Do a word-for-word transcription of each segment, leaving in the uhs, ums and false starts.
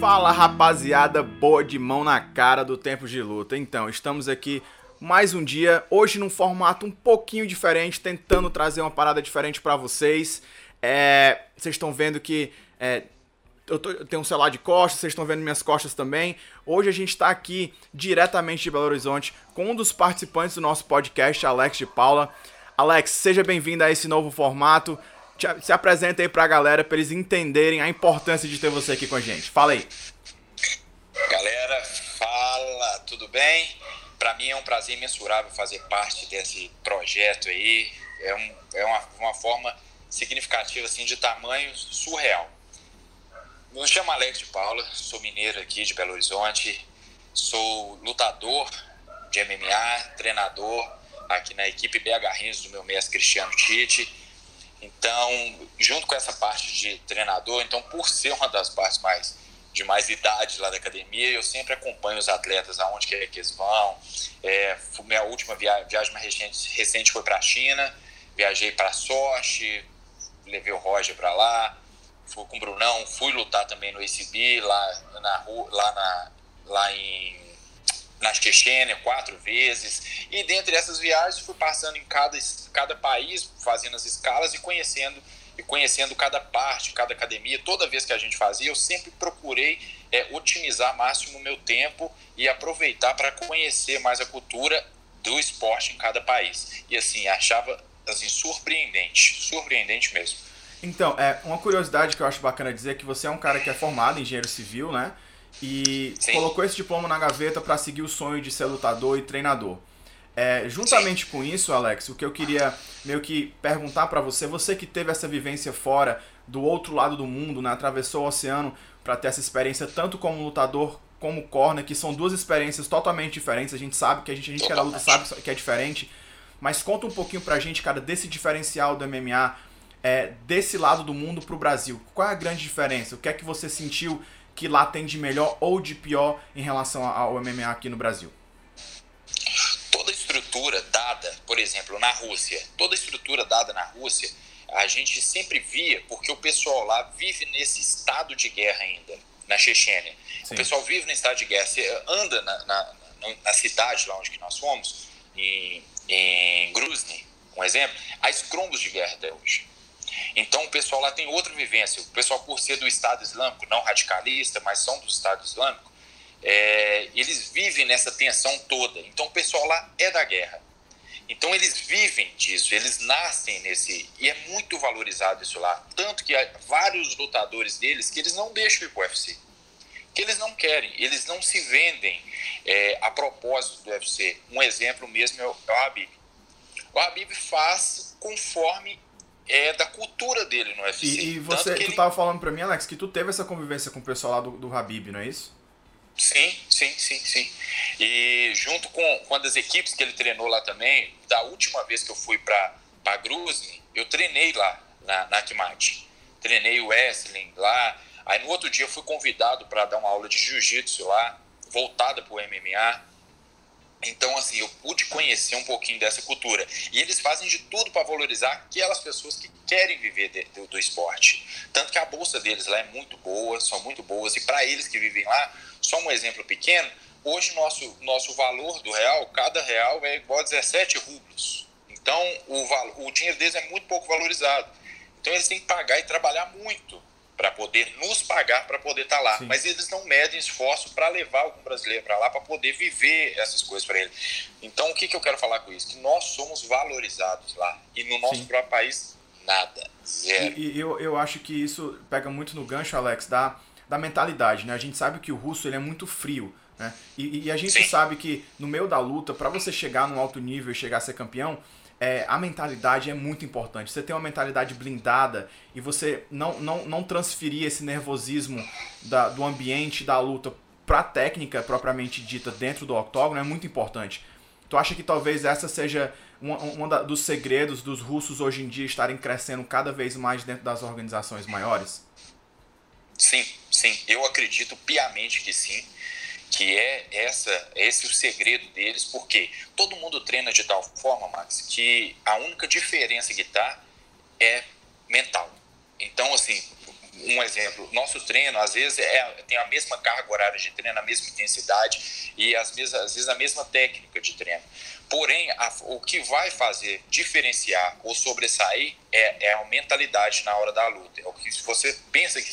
Fala rapaziada, boa de mão na cara do Tempos de Luta. Então, estamos aqui mais um dia, hoje num formato um pouquinho diferente, tentando trazer uma parada diferente pra vocês. É, vocês estão vendo que é, eu, tô, eu tenho um celular de costas, vocês estão vendo minhas costas também. Hoje a gente tá aqui diretamente de Belo Horizonte com um dos participantes do nosso podcast, Alex de Paula. Alex, seja bem-vindo a esse novo formato. Se apresenta aí pra galera, pra eles entenderem a importância de ter você aqui com a gente. Fala aí. Galera, fala, tudo bem? Pra mim é um prazer imensurável fazer parte desse projeto aí. É, um, é uma, uma forma significativa, assim, de tamanho surreal. Me chamo Alex de Paula, sou mineiro aqui de Belo Horizonte, sou lutador de M M A, treinador aqui na equipe B H Rins do meu mestre Cristiano Tite. Então, junto com essa parte de treinador, então por ser uma das partes mais, de mais idade lá da academia, eu sempre acompanho os atletas aonde que, é que eles vão. É, minha última via, viagem mais recente, recente foi para a China, viajei para Sochi, levei o Roger para lá, fui com o Brunão, fui lutar também no A C B, lá, na, lá, na, lá em... na Chechênia, quatro vezes, e dentre essas viagens fui passando em cada, cada país, fazendo as escalas e conhecendo, e conhecendo cada parte, cada academia. Toda vez que a gente fazia, eu sempre procurei é, otimizar ao máximo o meu tempo e aproveitar para conhecer mais a cultura do esporte em cada país. E assim, achava assim, surpreendente, surpreendente mesmo. Então, é, uma curiosidade que eu acho bacana dizer é que você é um cara que é formado em engenheiro civil, né? E Sim. colocou esse diploma na gaveta para seguir o sonho de ser lutador e treinador. É, juntamente Sim. com isso, Alex, o que eu queria meio que perguntar para você, você que teve essa vivência fora, do outro lado do mundo, né, atravessou o oceano para ter essa experiência tanto como lutador como corner, que são duas experiências totalmente diferentes, a gente sabe que a gente, a gente que é da luta sabe que é diferente, mas conta um pouquinho pra gente, cara, desse diferencial do M M A, é, desse lado do mundo pro Brasil. Qual é a grande diferença? O que é que você sentiu que lá tem de melhor ou de pior em relação ao M M A aqui no Brasil? Toda estrutura dada, por exemplo, na Rússia, toda estrutura dada na Rússia, a gente sempre via, porque o pessoal lá vive nesse estado de guerra ainda, na Chechênia. Sim. O pessoal vive nesse estado de guerra. Você anda na, na, na cidade lá onde que nós fomos, em, em Grozny, um exemplo, há escombros de guerra até hoje. Então o pessoal lá tem outra vivência, o pessoal por ser do Estado Islâmico, não radicalista, mas são do Estado Islâmico, é, eles vivem nessa tensão toda, então o pessoal lá é da guerra, então eles vivem disso, eles nascem nesse, e é muito valorizado isso lá, tanto que há vários lutadores deles que eles não deixam ir para o U F C, que eles não querem, eles não se vendem é, a propósito do U F C, um exemplo mesmo é o Khabib, o Khabib faz conforme é da cultura dele no U F C. E, e você, tu ele... tava falando pra mim, Alex, que tu teve essa convivência com o pessoal lá do, do Khabib, não é isso? Sim, sim, sim, sim. E junto com, com uma das equipes que ele treinou lá também, da última vez que eu fui pra, pra Grozny, eu treinei lá, na, na Akhmat. Treinei o wrestling lá. Aí no outro dia eu fui convidado pra dar uma aula de jiu-jitsu lá, voltada pro M M A. Então, assim, eu pude conhecer um pouquinho dessa cultura. E eles fazem de tudo para valorizar aquelas pessoas que querem viver de, do, do esporte. Tanto que a bolsa deles lá é muito boa, são muito boas. E para eles que vivem lá, só um exemplo pequeno, hoje nosso, nosso valor do real, cada real é igual a dezessete rublos. Então, o, valo, o dinheiro deles é muito pouco valorizado. Então, eles têm que pagar e trabalhar muito para poder nos pagar, para poder estar tá lá. Sim. Mas eles não medem esforço para levar algum brasileiro para lá, para poder viver essas coisas para ele. Então, o que, que eu quero falar com isso? Que nós somos valorizados lá. E no nosso Sim. próprio país, nada. Zero. E, e eu, eu acho que isso pega muito no gancho, Alex, da, da mentalidade, né? A gente sabe que o russo ele é muito frio, né? E, e a gente Sim. sabe que no meio da luta, para você chegar num alto nível e chegar a ser campeão, É, a mentalidade é muito importante. Você tem uma mentalidade blindada e você não, não, não transferir esse nervosismo da, do ambiente da luta para a técnica propriamente dita dentro do octógono é muito importante. Tu acha que talvez essa seja um, um da, dos segredos dos russos hoje em dia estarem crescendo cada vez mais dentro das organizações maiores? Sim, sim. Eu acredito piamente que sim. Que é essa, esse o segredo deles, porque todo mundo treina de tal forma, Max, que a única diferença que tá é mental. Então, assim, um um exemplo, nosso treino, às vezes, é, tem a mesma carga horária de treino, a mesma intensidade e, às vezes, às vezes a mesma técnica de treino. Porém, a, o que vai fazer diferenciar ou sobressair é, é a mentalidade na hora da luta. É o que você pensa que,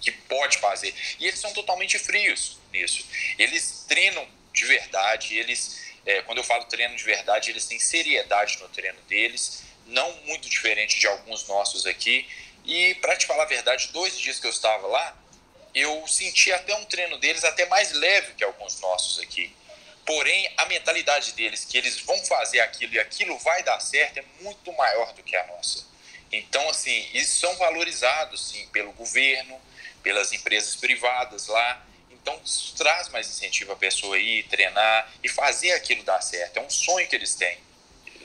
que pode fazer. E eles são totalmente frios nisso. Eles treinam de verdade, eles... É, quando eu falo treino de verdade, eles têm seriedade no treino deles, não muito diferente de alguns nossos aqui. E, para te falar a verdade, dois dias que eu estava lá, eu senti até um treino deles até mais leve que alguns nossos aqui. Porém, a mentalidade deles, que eles vão fazer aquilo e aquilo vai dar certo, é muito maior do que a nossa. Então, assim, eles são valorizados, sim, pelo governo, pelas empresas privadas lá. Então, isso traz mais incentivo a pessoa ir treinar e fazer aquilo dar certo. É um sonho que eles têm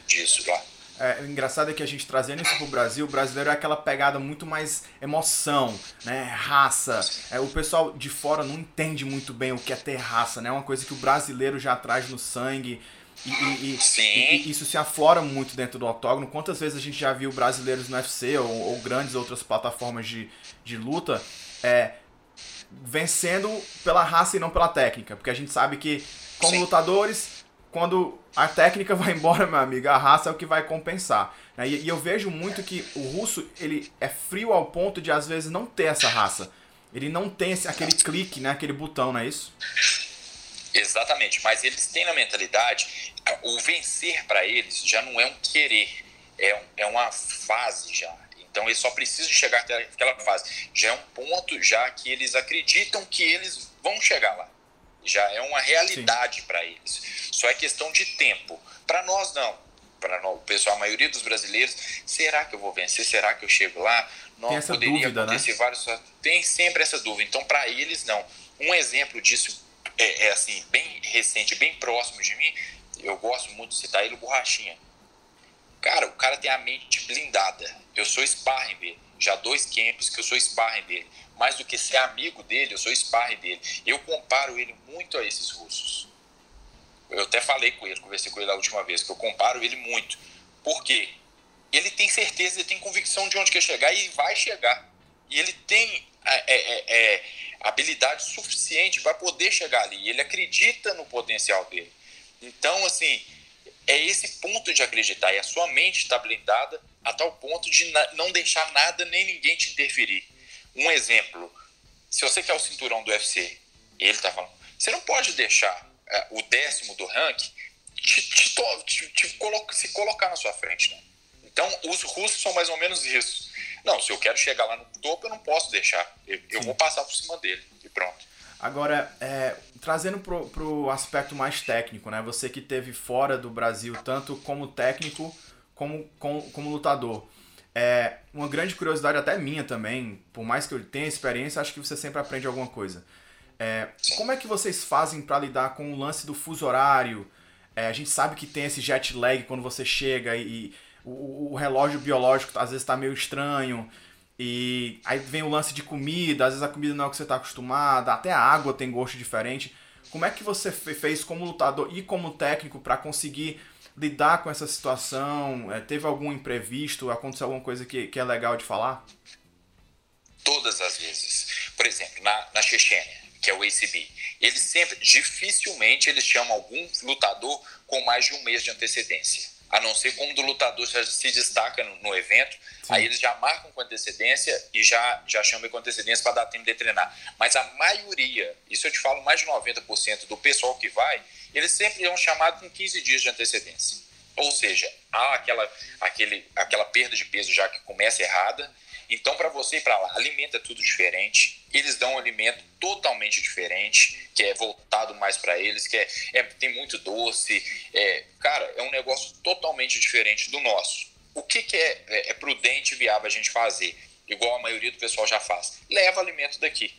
disso lá. É, o engraçado é que a gente trazendo isso pro Brasil, o brasileiro é aquela pegada muito mais emoção, né? Raça. É, o pessoal de fora não entende muito bem o que é ter raça, né? É uma coisa que o brasileiro já traz no sangue. E, e, e, e isso se aflora muito dentro do octógono. Quantas vezes a gente já viu brasileiros no U F C ou, ou grandes outras plataformas de, de luta... É, vencendo pela raça e não pela técnica, porque a gente sabe que, como Sim. lutadores, quando a técnica vai embora, meu amigo, a raça é o que vai compensar. E eu vejo muito que o russo, ele é frio ao ponto de, às vezes, não ter essa raça. Ele não tem esse, aquele clique, né? Aquele botão, não é isso? Exatamente, mas eles têm na mentalidade, o vencer para eles já não é um querer, é, um, é uma fase já. Então, eles só precisam chegar até aquela fase. Já é um ponto já que eles acreditam que eles vão chegar lá. Já é uma realidade para eles. Só é questão de tempo. Para nós, não. Para o pessoal, a maioria dos brasileiros, será que eu vou vencer? Será que eu chego lá? Não, tem essa poderia dúvida, acontecer né? vários... Tem sempre essa dúvida. Então, para eles, não. Um exemplo disso é, é assim, bem recente, bem próximo de mim. Eu gosto muito de citar ele, o Borrachinha. Cara, o cara tem a mente blindada. Eu sou sparring dele. Já dois campos que eu sou sparring dele. Mais do que ser amigo dele, eu sou sparring dele. Eu comparo ele muito a esses russos. Eu até falei com ele, conversei com ele a última vez, que eu comparo ele muito. Por quê? Ele tem certeza, ele tem convicção de onde quer chegar e vai chegar. E ele tem é, é, é, habilidade suficiente para poder chegar ali. Ele acredita no potencial dele. Então, assim... É esse ponto de acreditar, e a sua mente está blindada a tal ponto de não deixar nada nem ninguém te interferir. Um exemplo, se você quer o cinturão do U F C, ele está falando, você não pode deixar uh, o décimo do ranking te, te, te, te colo- se colocar na sua frente. Né? Então, os russos são mais ou menos isso. Não, se eu quero chegar lá no topo, eu não posso deixar. Eu, eu vou passar por cima dele e pronto. Agora, é, trazendo pro, pro aspecto mais técnico, né? Você que esteve fora do Brasil, tanto como técnico como, como, como lutador. É, uma grande curiosidade até minha também, por mais que eu tenha experiência, acho que você sempre aprende alguma coisa. É, como é que vocês fazem para lidar com o lance do fuso horário? É, a gente sabe que tem esse jet lag quando você chega e o, o relógio biológico às vezes está meio estranho. E aí vem o lance de comida, às vezes a comida não é o que você está acostumado, até a água tem gosto diferente. Como é que você fez como lutador e como técnico para conseguir lidar com essa situação? É, teve algum imprevisto? Aconteceu alguma coisa que, que é legal de falar? Todas as vezes. Por exemplo, na, na Chechênia, que é o A C B, eles sempre, dificilmente eles chamam algum lutador com mais de um mês de antecedência. A não ser como do lutador já se destaca no, no evento, Sim. aí eles já marcam com antecedência e já, já chamam com antecedência para dar tempo de treinar. Mas a maioria, isso eu te falo, mais de noventa por cento do pessoal que vai, eles sempre são chamados com quinze dias de antecedência. Ou seja, há aquela, aquele, aquela perda de peso já que começa errada. Então, para você ir para lá, alimenta tudo diferente. Eles dão um alimento totalmente diferente, que é voltado mais para eles, que é, é, tem muito doce. É, cara, é um negócio totalmente diferente do nosso. O que, que é, é, é prudente e viável a gente fazer? Igual a maioria do pessoal já faz. Leva alimento daqui.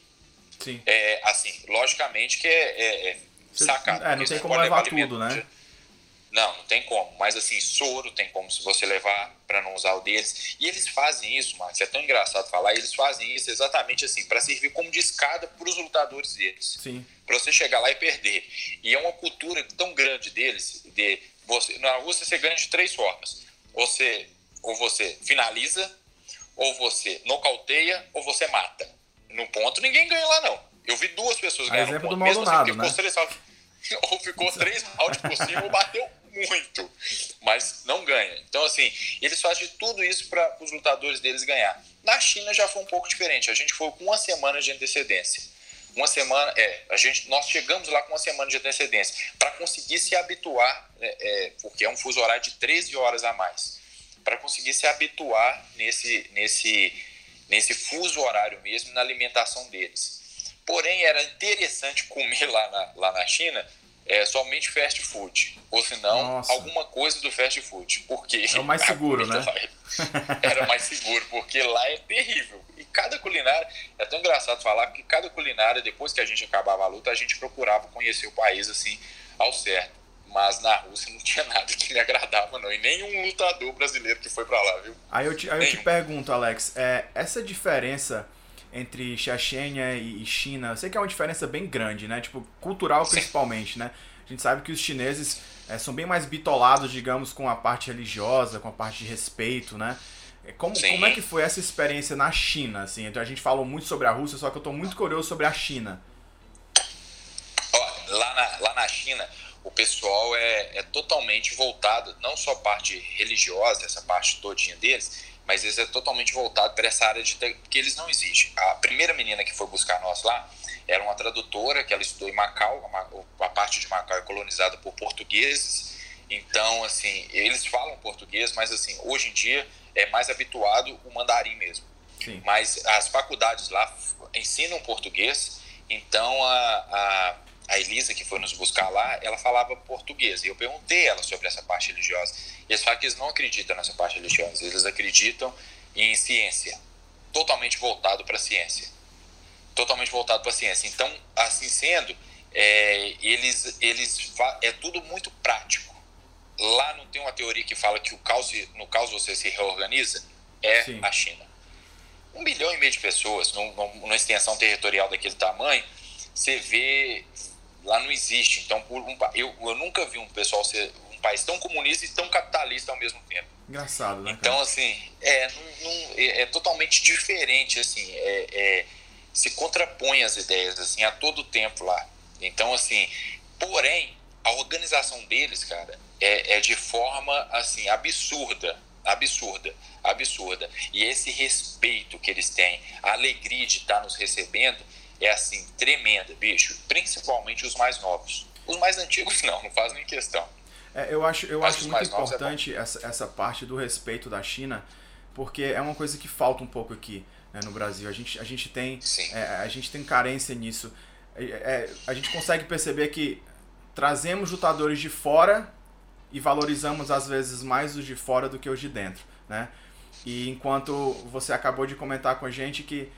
Sim. É, assim, logicamente que é, é, é sacado. É, não tem como levar, levar tudo, né? De... Não, não tem como, mas assim, soro tem como se você levar para não usar o deles. E eles fazem isso, Marcos, é tão engraçado falar, eles fazem isso exatamente assim, para servir como de escada para os lutadores deles. Sim. Para você chegar lá e perder. E é uma cultura tão grande deles, de você, na Rússia você ganha de três formas. Você, ou você finaliza, ou você nocauteia ou você mata. No ponto, ninguém ganha lá, não. Eu vi duas pessoas ganhando no ponto, mesmo assim, ficou selecionado, ou ficou três rounds por cima ou bateu muito, mas não ganha. Então, assim, eles fazem de tudo isso para os lutadores deles ganhar. Na China já foi um pouco diferente, a gente foi com uma semana de antecedência. Uma semana, é, a gente, nós chegamos lá com uma semana de antecedência para conseguir se habituar, é, é, porque é um fuso horário de treze horas a mais, para conseguir se habituar nesse, nesse, nesse fuso horário mesmo, na alimentação deles. Porém, era interessante comer lá na, lá na China é, somente fast food, ou se não, Nossa. alguma coisa do fast food. Porque é o mais seguro, né? Era mais seguro, porque lá é terrível. E cada culinária, é tão engraçado falar, porque cada culinária, depois que a gente acabava a luta, a gente procurava conhecer o país, assim, ao certo. Mas na Rússia não tinha nada que me agradava, não. E nenhum lutador brasileiro que foi pra lá, viu? Aí eu te, aí eu te pergunto, Alex, é, essa diferença entre Chechênia e China, eu sei que é uma diferença bem grande, né? Tipo, cultural principalmente, Sim. né? A gente sabe que os chineses é, são bem mais bitolados, digamos, com a parte religiosa, com a parte de respeito, né? Como, como é que foi essa experiência na China, assim? Então a gente falou muito sobre a Rússia, só que eu tô muito curioso sobre a China. Ó, lá na, lá na China, o pessoal é, é totalmente voltado, não só a parte religiosa, essa parte todinha deles, mas eles é totalmente voltado para essa área de te... que eles não exigem. A primeira menina que foi buscar nós lá era uma tradutora, que ela estudou em Macau, a parte de Macau é colonizada por portugueses, então, assim, eles falam português, mas, assim, hoje em dia é mais habituado o mandarim mesmo. Sim. Mas as faculdades lá ensinam português, então a, a, a Elisa, que foi nos buscar lá, ela falava português, e eu perguntei ela sobre essa parte religiosa, e eles falam que eles não acreditam nessa parte religiosa, eles acreditam em ciência, totalmente voltado para a ciência. Totalmente voltado para a ciência. Então, assim sendo, é, eles, eles é tudo muito prático. Lá não tem uma teoria que fala que o caos, no caos você se reorganiza, é Sim. a China. Um milhão e meio de pessoas, num, numa extensão territorial daquele tamanho, você vê, lá não existe. Então, por um, eu, eu nunca vi um pessoal ser um país tão comunista e tão capitalista ao mesmo tempo. Engraçado, né, cara? Então, assim, é, não, não, é, é totalmente diferente, assim, é, é, se contrapõe as ideias, assim, a todo tempo lá. Então, assim, porém, a organização deles, cara, é, é de forma, assim, absurda, absurda, absurda. E esse respeito que eles têm, a alegria de estar nos recebendo, é, assim, tremenda, bicho. Principalmente os mais novos. Os mais antigos, não, não faz nem questão. É, eu acho, eu acho muito importante é essa, essa parte do respeito da China, porque é uma coisa que falta um pouco aqui, né, no Brasil. A gente, a gente tem, é, a gente tem carência nisso. É, é, a gente consegue perceber que trazemos lutadores de fora e valorizamos, às vezes, mais os de fora do que os de dentro, né? E enquanto você acabou de comentar com a gente que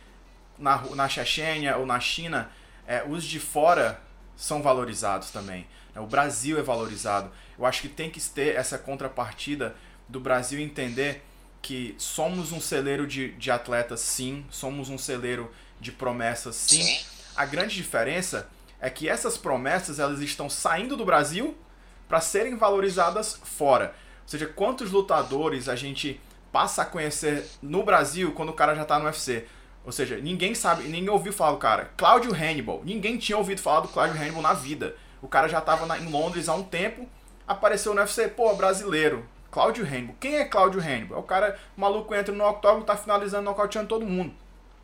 na, na Chechênia ou na China, é, os de fora são valorizados também, né? O Brasil é valorizado. Eu acho que tem que ter essa contrapartida do Brasil entender que somos um celeiro de, de atletas, sim. Somos um celeiro de promessas, sim. A grande diferença é que essas promessas, elas estão saindo do Brasil para serem valorizadas fora. Ou seja, quantos lutadores a gente passa a conhecer no Brasil quando o cara já tá no U F C? Ou seja, ninguém sabe, ninguém ouviu falar do cara. Cláudio Hannibal, ninguém tinha ouvido falar do Cláudio Hannibal na vida. O cara já tava na, em Londres há um tempo, apareceu no U F C, pô, brasileiro, Cláudio Hannibal. Quem é Cláudio Hannibal? É o cara maluco, entra no octógono, tá finalizando, nocauteando todo mundo.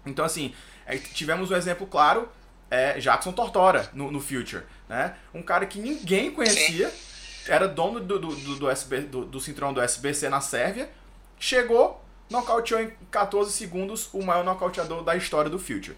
Então, assim, é, tivemos um exemplo claro, é Jackson Tortora no, no Future, né? Um cara que ninguém conhecia, era dono do, do, do, do, S B, do, do cinturão do S B C na Sérvia, chegou, nocauteou em catorze segundos o maior nocauteador da história do Future.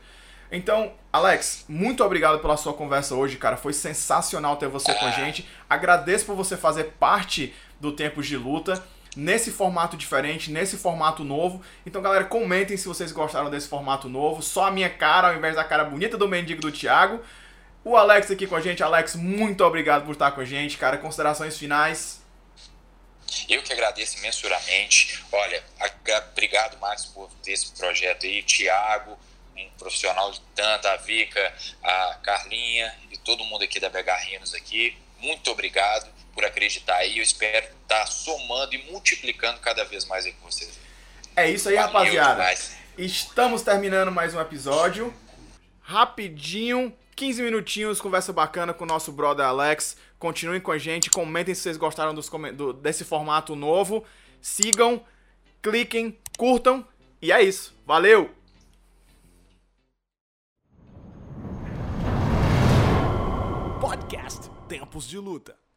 Então, Alex, muito obrigado pela sua conversa hoje, cara. Foi sensacional ter você com a gente. Agradeço por você fazer parte do Tempos de Luta, nesse formato diferente, nesse formato novo. Então, galera, comentem se vocês gostaram desse formato novo. Só a minha cara, ao invés da cara bonita do mendigo do Thiago. O Alex aqui com a gente. Alex, muito obrigado por estar com a gente, cara. Considerações finais? Eu que agradeço imensuramente. Olha, obrigado, Max, por ter esse projeto aí. Thiago, um profissional de tanta, a Vika, a Carlinha e todo mundo aqui da B H Rins aqui. Muito obrigado por acreditar aí, eu espero estar somando e multiplicando cada vez mais aí com vocês. É isso aí, valeu, rapaziada. Demais. Estamos terminando mais um episódio. Rapidinho, quinze minutinhos, conversa bacana com o nosso brother Alex. Continuem com a gente, comentem se vocês gostaram dos, do, desse formato novo. Sigam, cliquem, curtam e é isso. Valeu! Podcast Tempos de Luta.